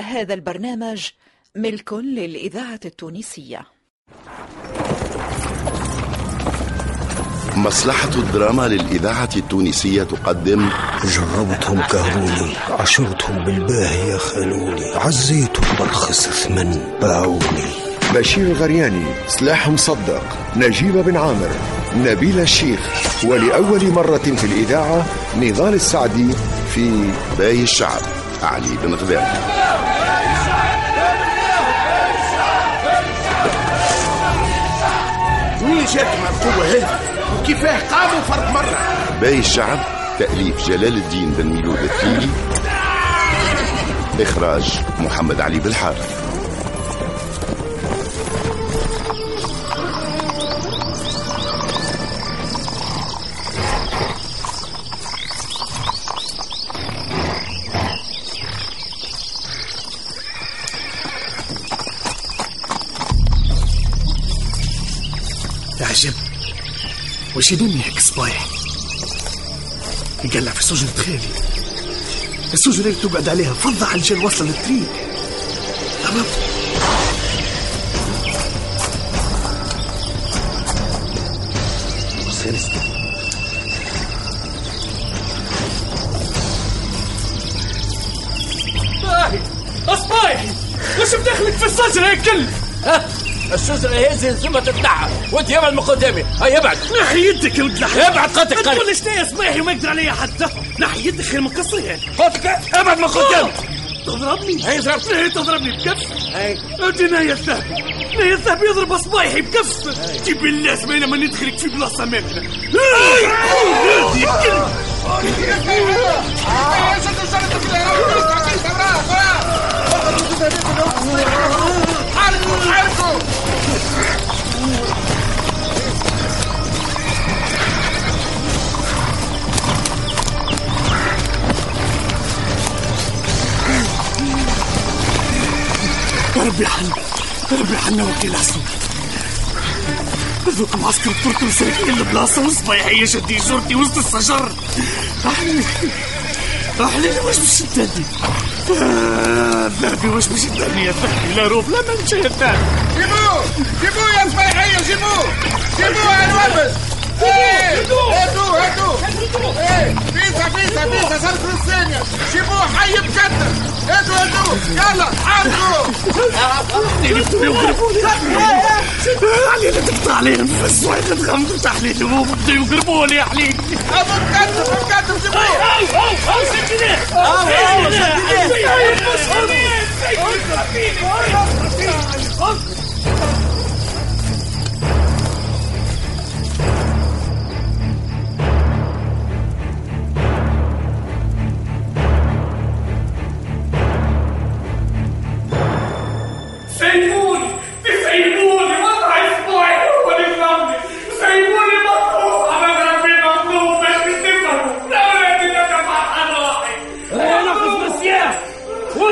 هذا البرنامج ملك للإذاعة التونسية. مصلحة الدراما للإذاعة التونسية تقدم جربتهم كهروني، عشرتهم بالباهي يا خلوني، عزيتهم برخص ثمن باعوني. بشير الغرياني، صلاح مصدق، نجيب بن عامر، نبيل الشيخ، ولأول مرة في الإذاعة نضال السعدي في باي الشعب. علي بن غذاهم. مين جاتهم القوة هذه وكيفاه قاموا فرد مرة؟ باي الشعب، تأليف جلال الدين بن ميلود التليلي، إخراج محمد علي بالحارث. وش يدني هيك صبايح يقلع في سجن تخالي، السجن اللي تقعد عليها فضع على الجن وصل للطريق. صبايحي وش بدخلك في السجن هيك كل؟ الشجرة هذه لازم تتنحى وانت يبعد من قدامي. هيا ابعد، نحي يدك يا ولد الحلال، ابعد قاتل قاتل. تقول لي شنو يا صباحي وما يقدر عليا حتى؟ نحي يدك خير من قصي. قاتل ابعد من قدامي. تضربني؟ هي ضربتني. هي تضربني بكف؟ هي ادينا يا الذهب، يا الذهب يضرب صباحي بكف. تي بالله سمينا ما ندخلك في بلاصه ماكله. ربي حنا وكيل عصوب ذوك معسكر الترطل سرق كل بلاصه وصبايحيه شدي جرتي وسط الشجر. أحليلي واش باش يداني؟ ذهبي واش باش يداني يا ذهبي؟ لا روب لا منشي يا ذهبي. جيبوه يا صبايحيه، جيبوه يا الوابس، هاتوه بيسا صار فلسطينيا، جيبوه حي بكتر، هاتوه يلا حاضروه. يلفتوني وقربوني علينا، تقطع علينا نفس واحد تغمضوا تحليل وبدوا يقربوني يا حليل. بكتر جيبوه. أو سكينة أو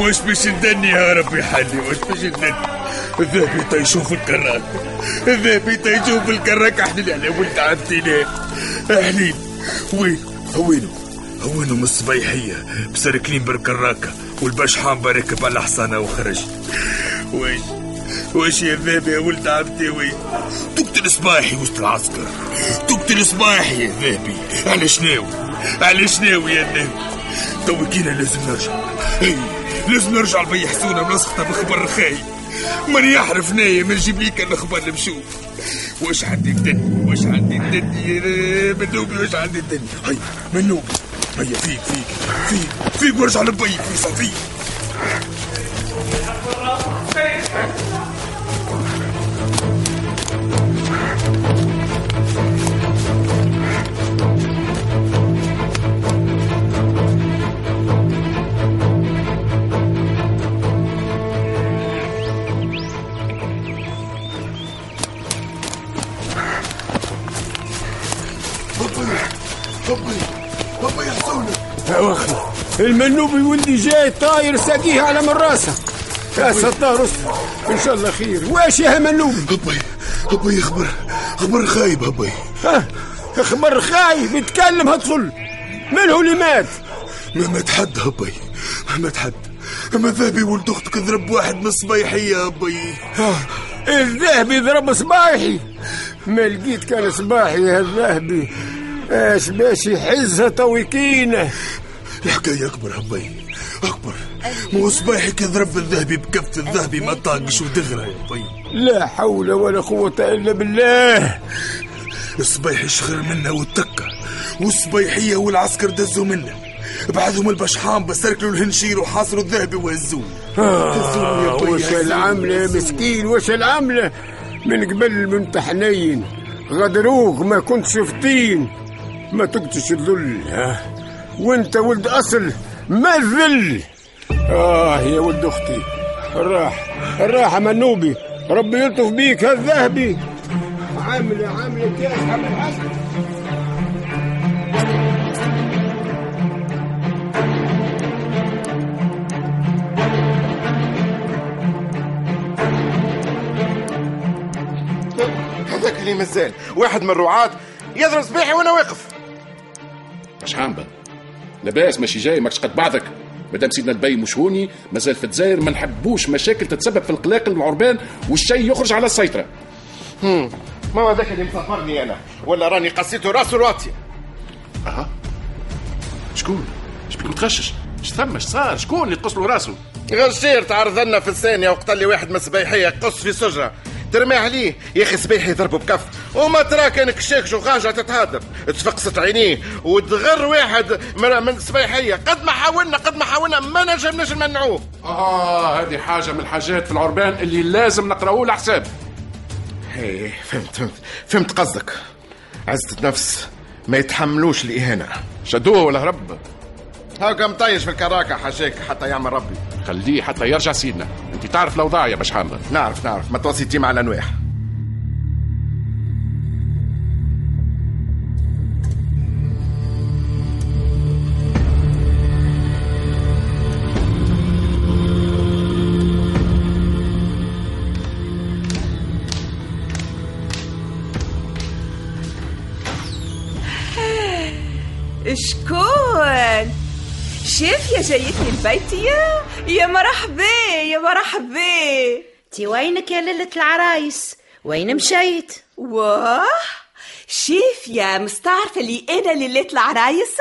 وش بيشدني يا ربي حالي، وش بيشدني؟ الذهبي تيشوف الكراك، احليل على ولد عمتي، احليل. هوينو من الصبيحية بسركلين بالكراكة والبشحان بركب على حصانة وخرج. وش يا ذهبي يا ولد عمتي؟ وين تقتل صباحي وسط العسكر؟ تقتل صباحي يا ذهبي على شناوي؟ يا ذهبي توكينا، لازم نرجع، لبي حسونة ملصقتها بخبر خاي. من يحرف نايم من جيب ليك الخبر اللي بشوف. واش عندي الدنيا منوبي، هاي منوبي، هيا فيك وارجع لبي في صفي. المنوبي ولدي جاي طاير ساقيه على من راسه. يا ستار استر ان شاء الله خير. واش يا منوبي؟ هبي خبر خايب. هبي خبر خايب يتكلم. هدخل من هو اللي مات؟ ما تحد هبي، ما تحد. الذهبي ولد اختك ضرب واحد من صبايحي يا هبي. الذهبي ضرب صبايحي؟ ما لقيت كان صباحي يا الذهبي. اش باش يحزها طويكينه الحكايه. اكبر هبي اكبر. مو صباحي كي ضرب الذهبي بكفه الذهبي ما طاقش ودغرى يا هبي. لا حول ولا قوه الا بالله. الصبايحي شخر منا والتكه، والصبايحيه والعسكر دزوا منا، بعضهم البشحام بس ركلوا الهنشير وحاصروا الذهبي وهزوه. وش العمله مسكين، وش العمله. من قبل ممتحنين غدروك ما كنت شفتين. ما تقتش الذل وانت ولد اصل ما الذل. يا ولد اختي الراح الراحه منوبي، ربي يلطف بيك. هالذهبي عامله كاس حمل العسل. هذاك اللي مازال واحد من الرعاة يضرب صباحي وانا واقف. اش عامبا لاباس؟ ماشي جاي ماكش قد بعضك. مادام سيدنا البي مشهوني مازال في الجزائر ما نحبوش مشاكل تتسبب في القلاقل والعربان والشيء يخرج على السيطره. ما هو ذاك اللي مسافرني انا ولا راني قصيته راسه الواطيه. شكون متغشش؟ اش ثم اش صار؟ شكون اللي قص له راسه؟ غشير تعرض لنا في الثانيه وقت اللي واحد من الصبايحيه قص في شجره ترمي عليه. يا اخي صبيحي ضربه بكف وما ترى كان كشاكش وخاجه تتهدر، تفقصت عينيه وتغر واحد من الصبيحيه. قد ما حاولنا ما نجمناش نمنعوه. هذه حاجه من الحاجات في العربان اللي لازم نقراوه لحساب. هي فهمت قصدك. عزة نفس ما يتحملوش الاهانه. شدوه ولا هرب؟ هاكا مطيش في الكراكه حشاك حتى يعمل ربي. خليه حتى يرجع سيدنا. انت تعرف الاوضاع يا باش حامد. نعرف ما توصيتي مع الانواع. شكون؟ شاف يا جايتني البيت يا مرحبا يا مرحبا. تي وينك يا ليلة العرايس؟ وين مشيت؟ واه شاف يا مستعرفة لي انا ليلة العرايس.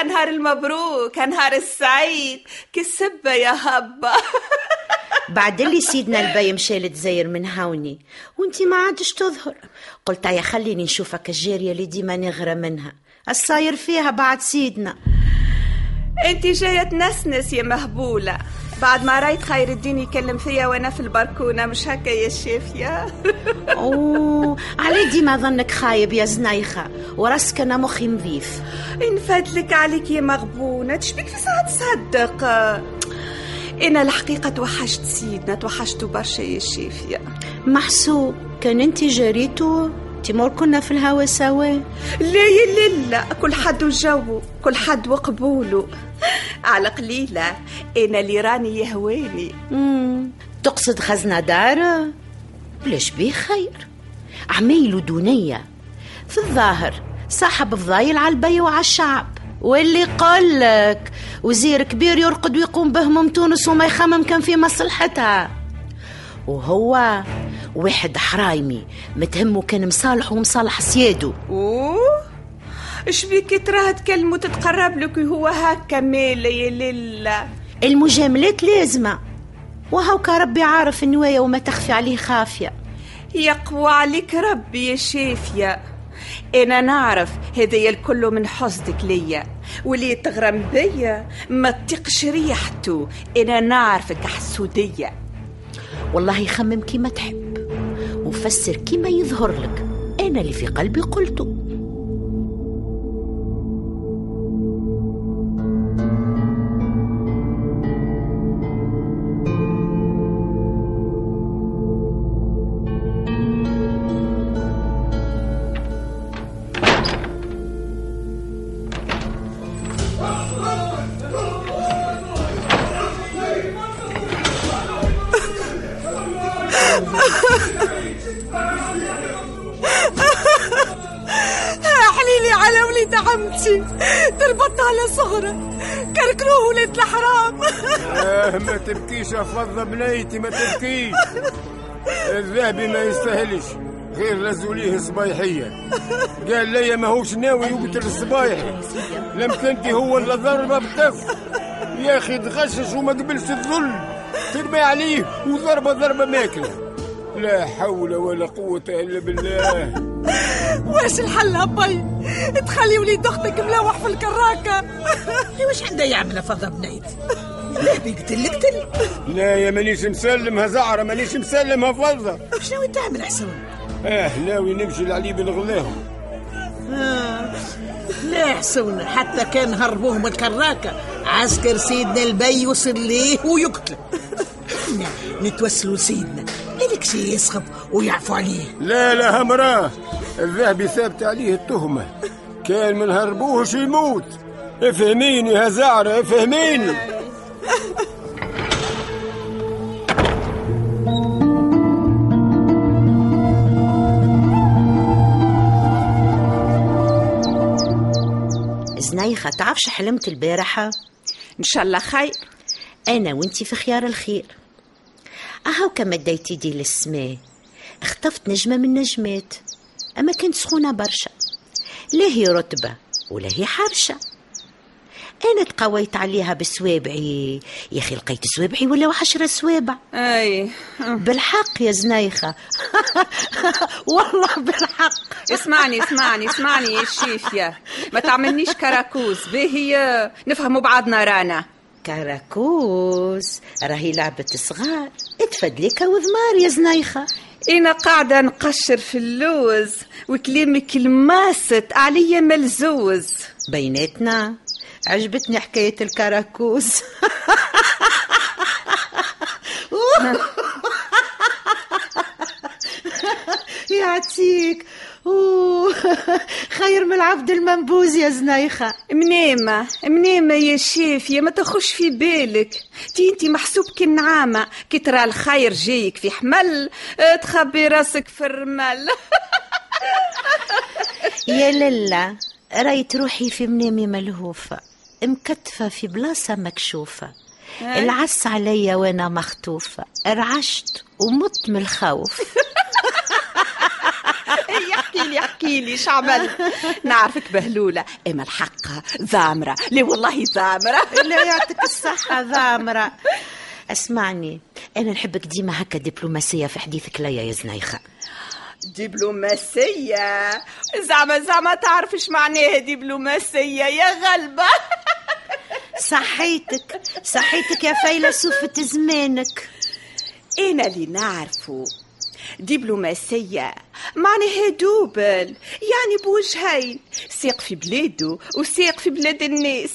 يا نهار المبروك، يا نهار السعيد، كسبة يا هبة. بعد اللي سيدنا البي مشى للجزائر من هوني وانتي ما عادش تظهر، قلت يا خليني نشوفك الجارية اللي ديما نغرى منها الصاير فيها بعد سيدنا. انت جاية تنسنس يا مهبولة بعد ما رايت خير الدين يكلم فيا وانا في البركونة، مش هكا يا الشافية؟ علي ديما ظنك خايب يا زنايخة وراسك انا مخي نظيف. انفادلك عليك يا مغبونة، تشبيك في ساعة تصدق. انا الحقيقة توحشت سيدنا، توحشته برشا يا الشافية. محسوب كان انت جاريته تيمور، كنا في الهوا سوا. لا كل حد وجوه، كل حد وقبوله. على قليلة انا اللي راني يهواني. تقصد خزنة دار؟ بلاش بيه خير، عميل ودونية في الظاهر، صاحب فضايل على البي وعلى الشعب، واللي قال لك وزير كبير يرقد ويقوم بهمم تونس وما يخمم كان في مصلحتها. وهو واحد حرايمي متهمه كان مصالح ومصالح سياده. شبيك تراه تكلم وتتقرب لك وهو هكا مالي لله. المجاملات لازمة، وهو كربي عارف النوايا وما تخفي عليه خافية. يقوى عليك ربي يا شافية، انا نعرف هذي الكل من حسدك ليا واللي تغرم بيا ما تطيقش ريحته. انا نعرفك حسودية. والله يخمم كيما تحب وفسر كيما يظهر لك، انا اللي في قلبي قلته. حليلي على وليد عمتي تربط على صغره كركروه ولاد الحرام. ما تبكيش يا فضة بنيتي ما تبكيش، الذهبي ما يستاهلش غير رزوليه صبايحية. قال لي ماهوش ناوي يقتل الصبايح، لم كنتي هو اللي ضربه بطف. يا أخي تغشش وما قبلش الظلم، ترمي عليه وضربه ضربه ماكلة. لا حول ولا قوة إلا بالله. واش الحل أبي؟ تخلي وليد أختك ملاوح في الكراكة. واش عنده يعمل فضة بنيتي؟ ذهبي قتل قتل؟ لا يا مانيش مسلمها زعرة، مانيش مسلمها فضة. شنو تعمل حسون؟ ناوي نمشي لعلي بن غذاهم. لا حسون، حتى كان هربوهم الكراكة عسكر سيدنا البي يوصل ليه ويقتله. احنا نتوسلوا لسيدنا لذلك شي يسخب ويعفو عليه. لا لا همراه، الذهبي ثابت عليه التهمة، كان من هربوهش يموت. افهميني يا زعرة افهميني. زنيخة تعرفش حلمت البارحة؟ إن شاء الله خير. أنا وانتي في خيار الخير. أهو كما ديت يدي للسماء اختفت نجمة من نجمات، أما كانت سخونة برشا، لا هي رتبة ولا هي حرشة. أنا تقويت عليها بسوابعي، يا أخي لقيت سوابعي ولا وحشرة سوابع. أي بالحق يا زنيخة. والله بالحق. اسمعني يا الشيفية، ما تعملنيش كراكوز بهي، نفهموا بعضنا رانا. كراكوز راهي لعبة الصغار، اتفد لك وذمار يا زنيخة. انا قاعدة نقشر في اللوز وكلامك الماست عليا ملزوز. بيناتنا عجبتني حكاية الكراكوز. يعطيك خير من العبد المنبوز يا زنيخة. منيمة يا شيفية، ما تخش في بالك، انتي محسوب كالنعامة، كي ترى الخير جايك في حمل تخبي راسك في الرمل. يا للا رايت روحي في منامي ملهوفة، مكتفة في بلاصة مكشوفة. العس عليا وانا مخطوفة، رعشت ومت من الخوف. يحكيلي شعبل. نعرفك بهلولة، اما الحق ذامرة. لي والله ذامرة. لا يعطيك الصحة ذامرة. اسمعني، انا نحبك ديما هكا دبلوماسية في حديثك ليا يا زنيخة. دبلوماسية زعما تعرفش معناها دبلوماسية يا غلبة. صحيتك يا فيلسوفة زمانك. انا اللي نعرفه دبلوماسية معناها دوبل، يعني بوجهين، ساق في بلاده وساق في بلاد الناس.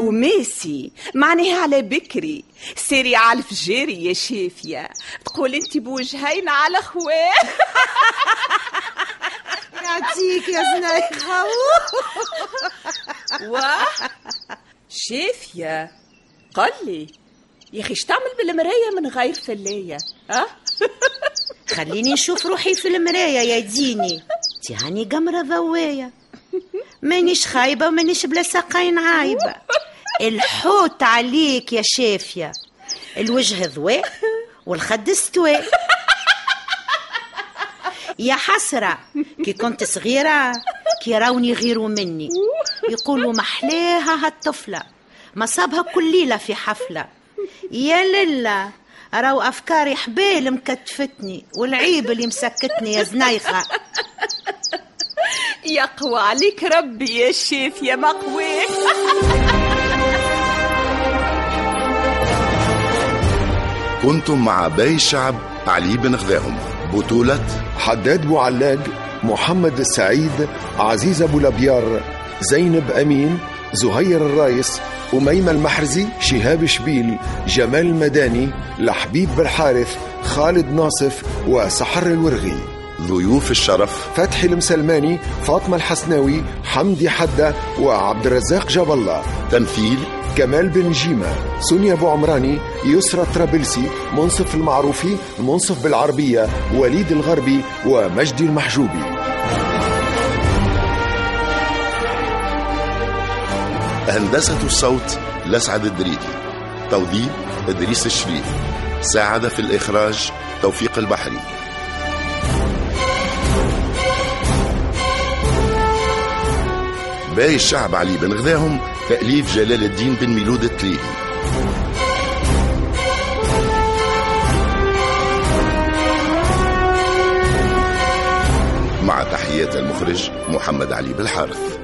وماسي معناها على بكري، سيري على الفجاري يا شافية، تقول انت بوجهين على خواه. يعطيك يا زنيخة. شافية قل لي يا اخي، تعمل بالمراية من غير فلاية؟ خليني نشوف روحي في المراية يا ديني. تهاني قمرة ضواية، مانيش خايبة ومانيش بلا ساقين عايبة. الحوت عليك يا شافية، الوجه ضواء والخد استواء. يا حسرة كي كنت صغيرة، كي راوني غيروا مني، يقولوا محلاها هالطفلة مصابها كل ليلة في حفلة. يا لله أراو أفكاري حبيل مكتفتني، والعيب اللي مسكتني يا زنيخة. يقوى عليك ربي يا شيف يا مقويك. كنتم مع باي الشعب، علي بن غذاهم، بطولة حداد معلاج، محمد سعيد، عزيزة بولبيار، زينب أمين، زهير الرايس، أميمة المحرزي، شهاب شبيل، جمال المداني، لحبيب بالحارث، خالد ناصف، وسحر الورغي. ضيوف الشرف فتحي المسلماني، فاطمة الحسناوي، حمدي حدى، وعبد الرزاق جاب الله. تمثيل كمال بن جيمة، سونيا أبو عمراني، يسرة ترابلسي، منصف المعروفي، منصف بالعربية، وليد الغربي ومجدي المحجوبي. هندسة الصوت لسعد الدريدي، توظيف إدريس الشريف، ساعد في الإخراج توفيق البحري. باي الشعب علي بن غذاهم، تأليف جلال الدين بن ميلود التليلي. مع تحيات المخرج محمد علي بالحارث.